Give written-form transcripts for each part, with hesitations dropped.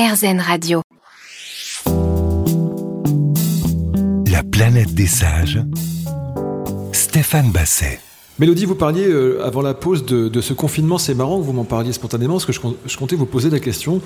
RZN Radio. La planète des sages, Stéphane Basset. Mélodie, vous parliez avant la pause de ce confinement. C'est marrant que vous m'en parliez spontanément, parce que je comptais vous poser la question.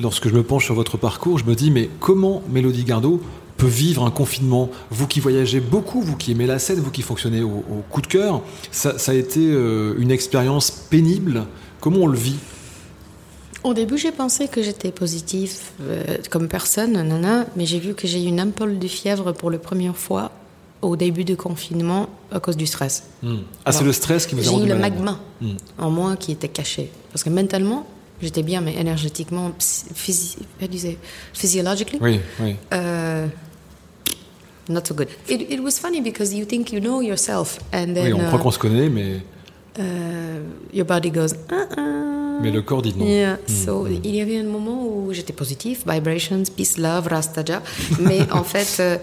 Lorsque je me penche sur votre parcours, je me dis, mais comment Mélodie Gardot peut vivre un confinement? Vous qui voyagez beaucoup, vous qui aimez la scène, vous qui fonctionnez au coup de cœur, ça a été une expérience pénible. Comment on le vit? Au début, j'ai pensé que j'étais positive, comme personne, mais j'ai vu que j'ai eu une ampoule de fièvre pour la première fois au début du confinement à cause du stress. Ah, alors, c'est le stress qui vous a rendu malade. J'ai eu le magma en moi qui était caché. Parce que mentalement, j'étais bien, mais énergétiquement, physiologically, not so good. It was funny because you think you know yourself. And then, on croit qu'on se connaît, mais... your body goes... Mais le corps dit non. Yeah. Il y avait un moment où j'étais positive, vibrations, peace, love, rastaja. Mais en fait,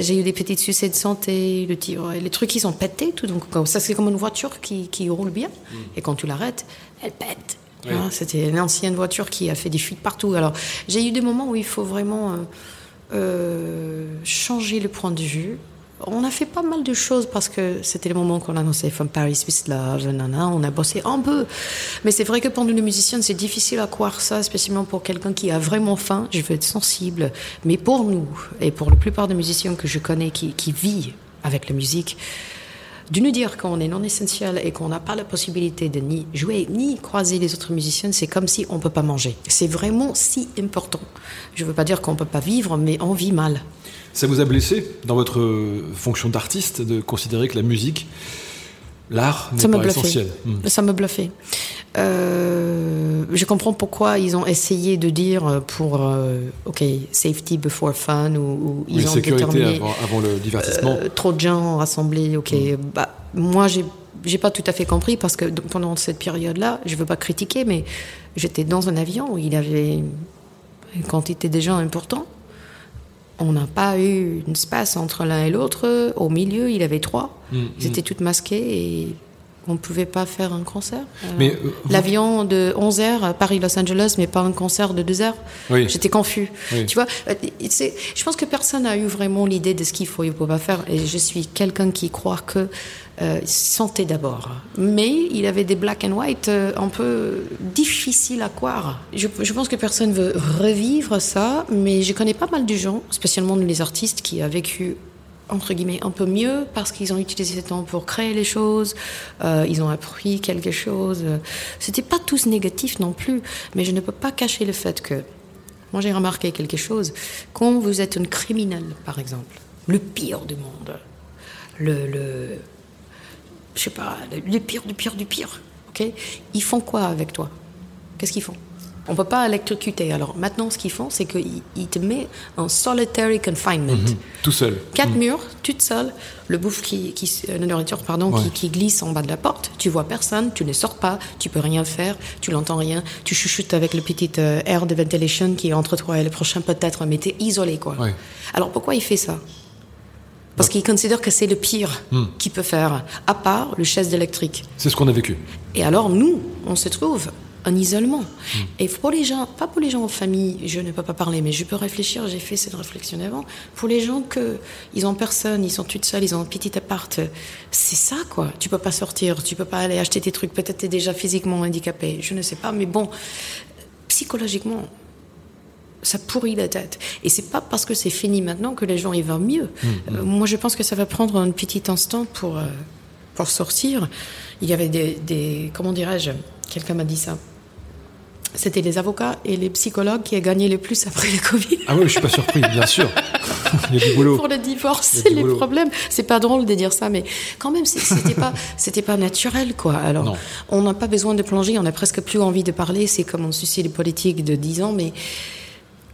j'ai eu des petits soucis de santé, le thyroïde, les trucs qui sont pétés. Tout, donc, ça, c'est comme une voiture qui roule bien. Et quand tu l'arrêtes, elle pète. Oui. Alors, c'était une ancienne voiture qui a fait des fuites partout. Alors, j'ai eu des moments où il faut vraiment changer le point de vue. On a fait pas mal de choses parce que c'était le moment qu'on annonçait From Paris with Love, on a bossé un peu. Mais c'est vrai que pour nous, les musiciens, c'est difficile à croire ça, spécialement pour quelqu'un qui a vraiment faim. Je veux être sensible. Mais pour nous, et pour la plupart des musiciens que je connais qui vivent avec la musique, de nous dire qu'on est non essentiel et qu'on n'a pas la possibilité de ni jouer, ni croiser les autres musiciens, c'est comme si on ne peut pas manger. C'est vraiment si important. Je ne veux pas dire qu'on ne peut pas vivre, mais on vit mal. Ça vous a blessé dans votre fonction d'artiste de considérer que la musique, l'art, n'est pas essentiel? Ça me bluffait. Je comprends pourquoi ils ont essayé de dire pour ok, safety before fun, ou ils ont déterminé avant le divertissement. Trop de gens rassemblés, moi j'ai pas tout à fait compris, parce que pendant cette période-là, je veux pas critiquer, mais j'étais dans un avion où il y avait une quantité de gens importants. On n'a pas eu un espace entre l'un et l'autre. Au milieu, il y avait trois. Ils étaient toutes masqués et on ne pouvait pas faire un concert. L'avion de 11h à Paris-Los Angeles, mais pas un concert de 2h. Oui. J'étais confus. Oui. Tu vois, je pense que personne n'a eu vraiment l'idée de ce qu'il faut et faut pas faire. Et je suis quelqu'un qui croit que santé d'abord. Mais il avait des black and white un peu difficiles à croire. Je pense que personne veut revivre ça, mais je connais pas mal de gens, spécialement les artistes, qui ont vécu entre guillemets un peu mieux parce qu'ils ont utilisé ce temps pour créer les choses, ils ont appris quelque chose. C'était pas tous négatif non plus, mais je ne peux pas cacher le fait que moi j'ai remarqué quelque chose. Quand vous êtes un criminel, par exemple, le pire du monde, je sais pas, le pire du pire du pire, ok, ils font quoi avec toi? Qu'est-ce qu'ils font? On ne peut pas électrocuter. Alors maintenant, ce qu'ils font, c'est qu'ils te mettent en solitary confinement. Tout seul. Quatre murs, toute seule. Le bouffe la nourriture, qui glisse en bas de la porte. Tu ne vois personne, tu ne sors pas, tu ne peux rien faire, tu n'entends rien. Tu chuchotes avec le petit air de ventilation qui est entre toi et le prochain peut-être, mais tu es isolé, quoi. Ouais. Alors pourquoi il fait ça? Parce qu'il considère que c'est le pire qu'il peut faire, à part le chaise électrique. C'est ce qu'on a vécu. Et alors nous, on se trouve en isolement. Et pour les gens, pas pour les gens en famille, je ne peux pas parler, mais je peux réfléchir, j'ai fait cette réflexion avant. Pour les gens ils ont personne, ils sont toutes seuls, ils ont un petit appart, c'est ça, quoi. Tu peux pas sortir, tu peux pas aller acheter tes trucs, peut-être t'es déjà physiquement handicapé, je ne sais pas, mais bon, psychologiquement, ça pourrit la tête. Et c'est pas parce que c'est fini maintenant que les gens y vont mieux. Moi, je pense que ça va prendre un petit instant pour sortir. Il y avait des comment dirais-je, quelqu'un m'a dit ça. C'était les avocats et les psychologues qui ont gagné le plus après le Covid. Ah oui, je ne suis pas surpris, bien sûr. Il y a du boulot. Pour le divorce, les problèmes. C'est pas drôle de dire ça, mais quand même, c'était pas naturel, quoi. Alors, On n'a pas besoin de plonger, on n'a presque plus envie de parler. C'est comme un souci de politique de 10 ans, mais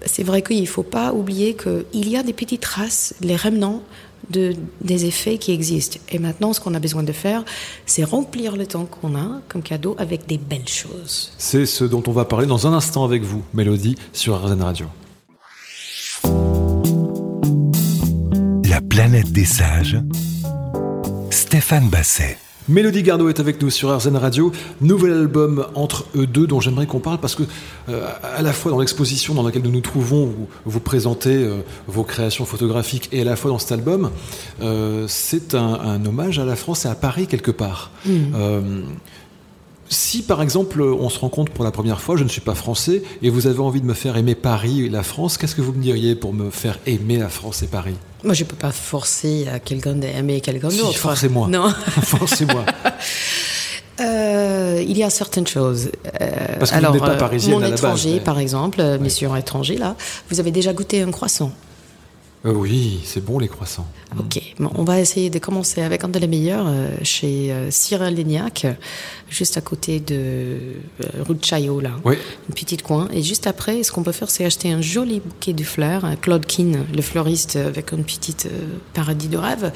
c'est vrai qu'il ne faut pas oublier qu'il y a des petites traces, les remnants des effets qui existent. Et maintenant, ce qu'on a besoin de faire, c'est remplir le temps qu'on a comme cadeau avec des belles choses. C'est ce dont on va parler dans un instant avec vous, Mélodie, sur RZN Radio. La planète des sages, Stéphane Basset. Mélodie Gardot est avec nous sur RZN Radio. Nouvel album Entre eux deux dont j'aimerais qu'on parle parce que à la fois dans l'exposition dans laquelle nous nous trouvons où vous présentez vos créations photographiques et à la fois dans cet album, c'est un hommage à la France et à Paris quelque part. Si par exemple on se rencontre pour la première fois, je ne suis pas français et vous avez envie de me faire aimer Paris et la France, qu'est-ce que vous me diriez pour me faire aimer la France et Paris ? Moi, je ne peux pas forcer à quelqu'un d'aimer quelqu'un d'autre. Si, forcez-moi. Non. Forcez-moi. Il y a certaines choses. Parce que alors, vous n'êtes pas parisienne à la base. Mon étranger, par exemple, monsieur étranger, là, vous avez déjà goûté un croissant ? Oui, c'est bon les croissants. Ok, bon, on va essayer de commencer avec un de les meilleurs chez Cyril Lignac, juste à côté de rue de Chaillot, là, une petite coin. Et juste après, ce qu'on peut faire, c'est acheter un joli bouquet de fleurs, Claude Keen, le fleuriste, avec une petite paradis de rêve.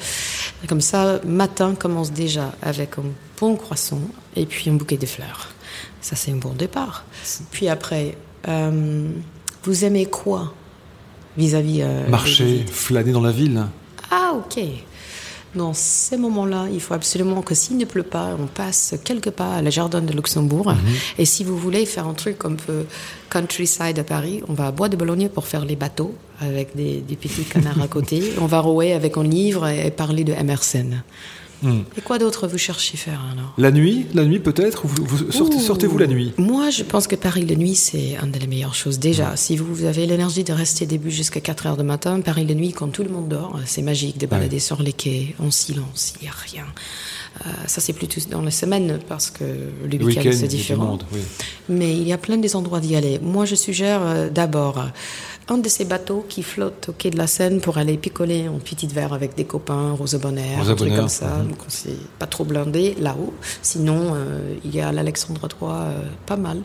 Comme ça, matin commence déjà avec un bon croissant et puis un bouquet de fleurs. Ça, c'est un bon départ. Puis après, vous aimez quoi ? Vis-à-vis... marcher, flâner dans la ville. Ah, ok. Dans ces moments-là, il faut absolument que s'il ne pleut pas, on passe quelques pas à la Jardin de Luxembourg. Et si vous voulez faire un truc un peu countryside à Paris, on va à Bois de Boulogne pour faire les bateaux avec des petits canards à côté. On va rouer avec un livre et parler de Emerson. Et quoi d'autre vous cherchez faire alors ? La nuit peut-être ? Sortez-vous la nuit ? Moi, je pense que Paris la nuit, c'est une des meilleures choses déjà. Si vous avez l'énergie de rester début jusqu'à 4h du matin, Paris la nuit, quand tout le monde dort, c'est magique de balader sur les quais, en silence, il n'y a rien. Ça, c'est plutôt dans la semaine, parce que le week-end, c'est différent. Mais il y a plein d'endroits d'y aller. Moi, je suggère d'abord un de ces bateaux qui flottent au quai de la Seine pour aller picoler en petit verre avec des copains, rose au bonheur, trucs comme ça. Donc on s'est pas trop blindé là-haut. Sinon, il y a l'Alexandre III, pas mal.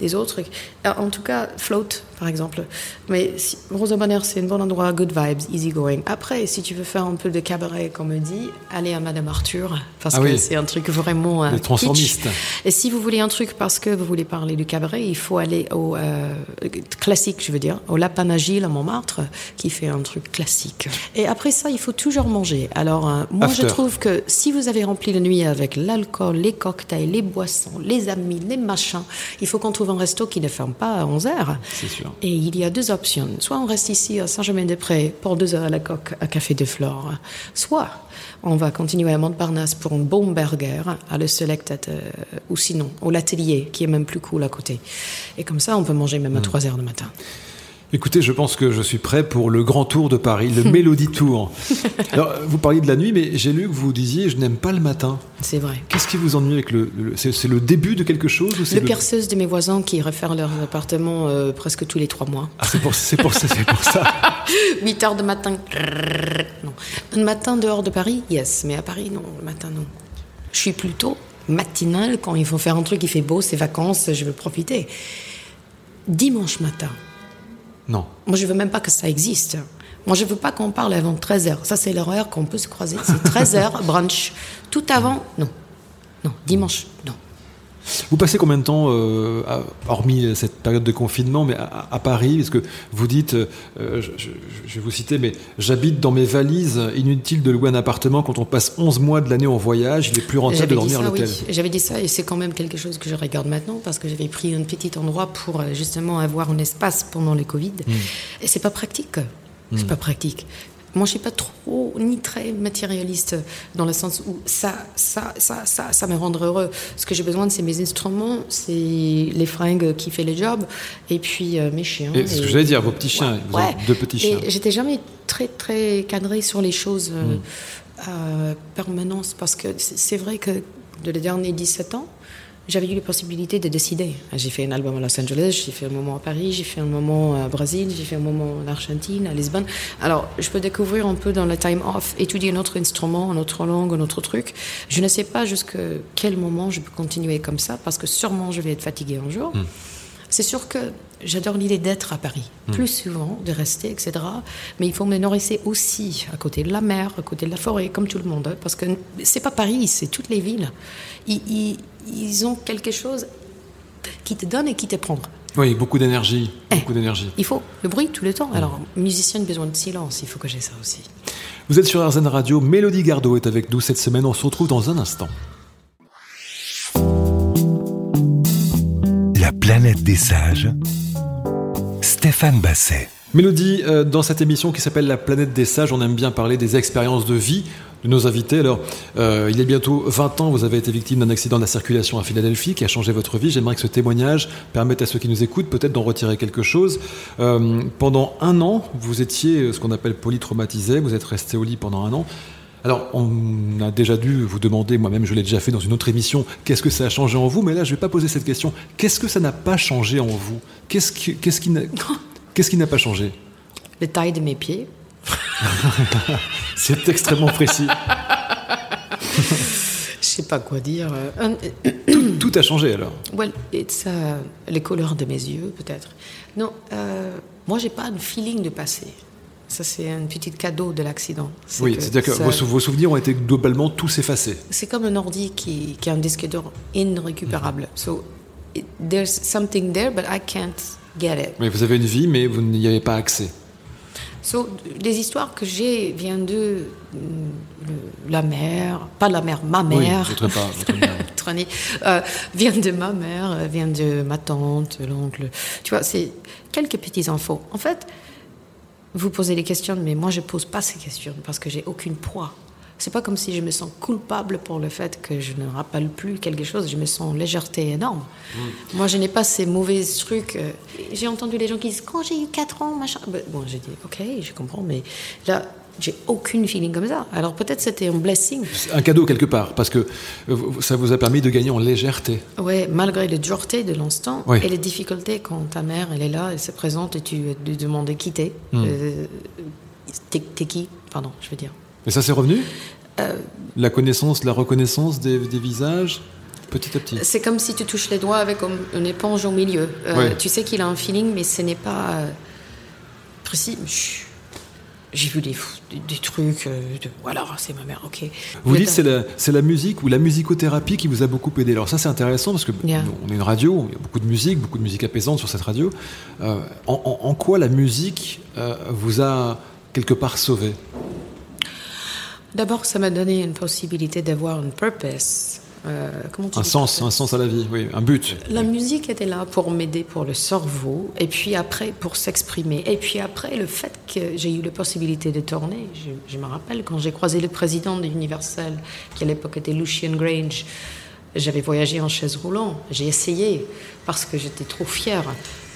Des autres, en tout cas, float, par exemple. Mais si, Rose au bonheur, c'est un bon endroit, good vibes, easy going. Après, si tu veux faire un peu de cabaret, comme on dit, allez à Madame Arthur, parce que c'est un truc vraiment les transformistes. Et si vous voulez un truc parce que vous voulez parler du cabaret, il faut aller au classique, je veux dire, au Lapin Agile à Montmartre, qui fait un truc classique. Et après ça, il faut toujours manger. Alors, moi, je trouve que si vous avez rempli la nuit avec l'alcool, les cocktails, les boissons, les amis, les machins, il faut qu'on trouve un resto qui ne ferme pas à 11h. C'est sûr. Et il y a deux options. Soit on reste ici à Saint-Germain-des-Prés pour 2 heures à la coque à Café de Flore. Soit on va continuer à Montparnasse pour un bon burger à le Select ou sinon au L'Atelier qui est même plus cool à côté. Et comme ça, on peut manger même à 3h du matin. Écoutez, je pense que je suis prêt pour le grand tour de Paris, le Mélodie Tour. Alors, vous parliez de la nuit, mais j'ai lu que vous disiez « je n'aime pas le matin ». C'est vrai. Qu'est-ce qui vous ennuie avec c'est le début de quelque chose ou c'est le perceuse de mes voisins qui réfèrent leur appartement presque tous les 3 mois. Ah, c'est pour ça. 8h du matin. Non. Un matin dehors de Paris, yes. Mais à Paris, non. Le matin, non. Je suis plutôt matinale quand il faut faire un truc, il fait beau, c'est vacances, je veux profiter. Dimanche matin. Non. Moi, je ne veux même pas que ça existe. Moi, je ne veux pas qu'on parle avant 13h. Ça, c'est l'horaire qu'on peut se croiser. C'est 13h, brunch. Tout avant, non. Non, dimanche, non. Vous passez combien de temps, hormis cette période de confinement, mais à Paris ? Parce que vous dites, je vais vous citer, mais j'habite dans mes valises, inutile de louer un appartement quand on passe 11 mois de l'année en voyage, il est plus rentable de dormir à l'hôtel. Oui. J'avais dit ça et c'est quand même quelque chose que je regarde maintenant parce que j'avais pris un petit endroit pour justement avoir un espace pendant le Covid. Et c'est pas pratique. C'est pas pratique. Moi, je ne suis pas trop ni très matérialiste dans le sens où ça me rendrait heureux. Ce que j'ai besoin, c'est mes instruments, c'est les fringues qui font le job, et puis mes chiens. C'est ce que j'allais dire, vos petits chiens, vous avez 2 petits chiens. Et j'étais jamais très, très cadrée sur les choses à permanence, parce que c'est vrai que de les derniers 17 ans, j'avais eu la possibilité de décider. J'ai fait un album à Los Angeles, j'ai fait un moment à Paris, j'ai fait un moment au Brésil, j'ai fait un moment en Argentine, à Lisbonne. Alors, je peux découvrir un peu dans le time off, étudier un autre instrument, une autre langue, un autre truc. Je ne sais pas jusqu'à quel moment je peux continuer comme ça, parce que sûrement je vais être fatiguée un jour. C'est sûr que j'adore l'idée d'être à Paris, plus souvent, de rester, etc. Mais il faut me nourrir aussi à côté de la mer, à côté de la forêt, comme tout le monde. Parce que c'est pas Paris, c'est toutes les villes. Ils ont quelque chose qui te donne et qui te prend. Oui, beaucoup d'énergie. Il faut le bruit tout le temps. Alors, musicienne, besoin de silence, il faut que j'aie ça aussi. Vous êtes sur RZN Radio, Mélodie Gardot est avec nous cette semaine. On se retrouve dans un instant. Planète des Sages, Stéphane Basset. Mélodie, dans cette émission qui s'appelle La Planète des Sages, on aime bien parler des expériences de vie de nos invités. Alors, il y a bientôt 20 ans, vous avez été victime d'un accident de la circulation à Philadelphie qui a changé votre vie. J'aimerais que ce témoignage permette à ceux qui nous écoutent peut-être d'en retirer quelque chose. Pendant un an, vous étiez ce qu'on appelle polytraumatisé. Vous êtes resté au lit pendant un an. Alors, on a déjà dû vous demander, moi-même je l'ai déjà fait dans une autre émission, qu'est-ce que ça a changé en vous ? Mais là, je ne vais pas poser cette question. Qu'est-ce que ça n'a pas changé en vous ? Qu'est-ce qui n'a pas changé ? La taille de mes pieds. C'est extrêmement précis. Je sais pas quoi dire. Tout a changé alors. Well, les couleurs de mes yeux peut-être. Non, moi j'ai pas un feeling de passé. Ça c'est un petit cadeau de l'accident. C'est-à-dire que vos souvenirs ont été globalement tous effacés. C'est comme un ordi qui a un disque dur irrécupérable. Mm-hmm. So there's something there, but I can't get it. Mais vous avez une vie, mais vous n'y avez pas accès. So, les histoires que j'ai viennent de ma mère, viennent de ma mère, viennent de ma tante, l'oncle. Tu vois, c'est quelques petites infos. En fait, vous posez des questions, mais moi je pose pas ces questions parce que j'ai aucune proie. C'est pas comme si je me sens coupable pour le fait que je ne rappelle plus quelque chose. Je me sens en légèreté énorme. Mmh. Moi, je n'ai pas ces mauvais trucs. J'ai entendu les gens qui disent « Quand j'ai eu 4 ans, machin... » Bon, j'ai dit « Ok, je comprends, mais là... » J'ai aucune feeling comme ça. Alors peut-être c'était un blessing. Un cadeau quelque part, parce que ça vous a permis de gagner en légèreté. Oui, malgré la dureté de l'instant et les difficultés quand ta mère, elle est là, elle se présente et tu lui demandes qui t'es. Mmh. T'es qui ? Pardon, je veux dire. Et ça c'est revenu ? La connaissance, la reconnaissance des visages ? Petit à petit. C'est comme si tu touches les doigts avec une éponge au milieu. Tu sais qu'il a un feeling, mais ce n'est pas précis. Chut. J'ai vu des trucs, voilà, c'est ma mère, ok. Vous dites que c'est la musique ou la musicothérapie qui vous a beaucoup aidé. Alors ça c'est intéressant parce que on est une radio, il y a beaucoup de musique apaisante sur cette radio. En quoi la musique vous a quelque part sauvé ? D'abord, ça m'a donné une possibilité d'avoir une purpose. Un sens à la vie, oui, un but. La musique était là pour m'aider pour le cerveau, et puis après pour s'exprimer. Et puis après, le fait que j'ai eu la possibilité de tourner, je me rappelle quand j'ai croisé le président de Universal, qui à l'époque était Lucien Grange, j'avais voyagé en chaise roulante, j'ai essayé, parce que j'étais trop fière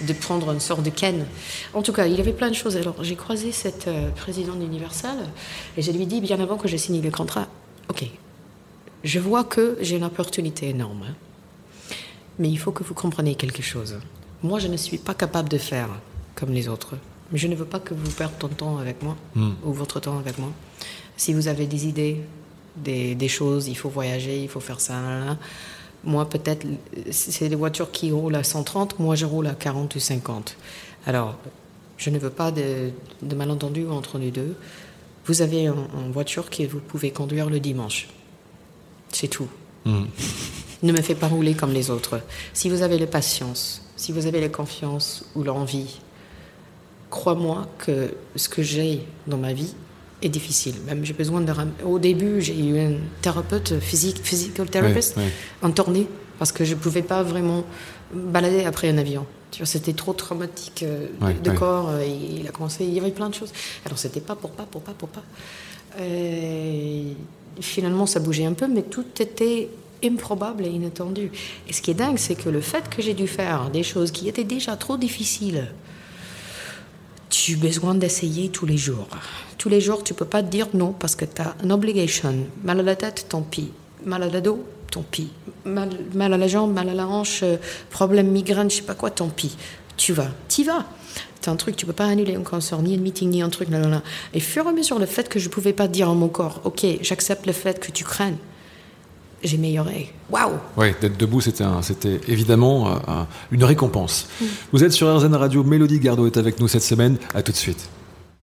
de prendre une sorte de canne. En tout cas, il y avait plein de choses. Alors j'ai croisé cette présidente d'Universal, et je lui dis bien avant que je signe le contrat, ok. Je vois que j'ai une opportunité énorme. Hein. Mais il faut que vous compreniez quelque chose. Moi, je ne suis pas capable de faire comme les autres. Je ne veux pas que vous perdiez ton temps avec moi, ou votre temps avec moi. Si vous avez des idées, des choses, il faut voyager, il faut faire ça. Là. Moi, peut-être, c'est des voitures qui roulent à 130, moi, je roule à 40 ou 50. Alors, je ne veux pas de malentendus entre nous deux. Vous avez une voiture que vous pouvez conduire le dimanche. C'est tout. Mmh. Ne me fais pas rouler comme les autres. Si vous avez la patience, si vous avez la confiance ou l'envie, crois-moi que ce que j'ai dans ma vie est difficile. Même j'ai besoin Au début, j'ai eu un thérapeute physical therapist, en tournée, parce que je ne pouvais pas vraiment balader après un avion. Tu vois, c'était trop traumatique de corps. Il a commencé. Il y avait plein de choses. Alors c'était pas. Finalement, ça bougeait un peu, mais tout était improbable et inattendu. Et ce qui est dingue, c'est que le fait que j'ai dû faire des choses qui étaient déjà trop difficiles, tu as besoin d'essayer tous les jours. Tous les jours, tu peux pas te dire non parce que tu as une obligation. Mal à la tête, tant pis. Mal à la dos, tant pis. Mal à la jambe, mal à la hanche, problème migraine, je sais pas quoi, tant pis. T'y vas. C'est un truc, tu peux pas annuler un concert, ni un meeting, ni un truc, là. Et fur et à mesure, le fait que je pouvais pas dire à mon corps, ok, j'accepte le fait que tu craignes, j'ai amélioré. Waouh! Oui, d'être debout, c'était évidemment une récompense. Mmh. Vous êtes sur RZN Radio, Mélodie Gardot est avec nous cette semaine. À tout de suite.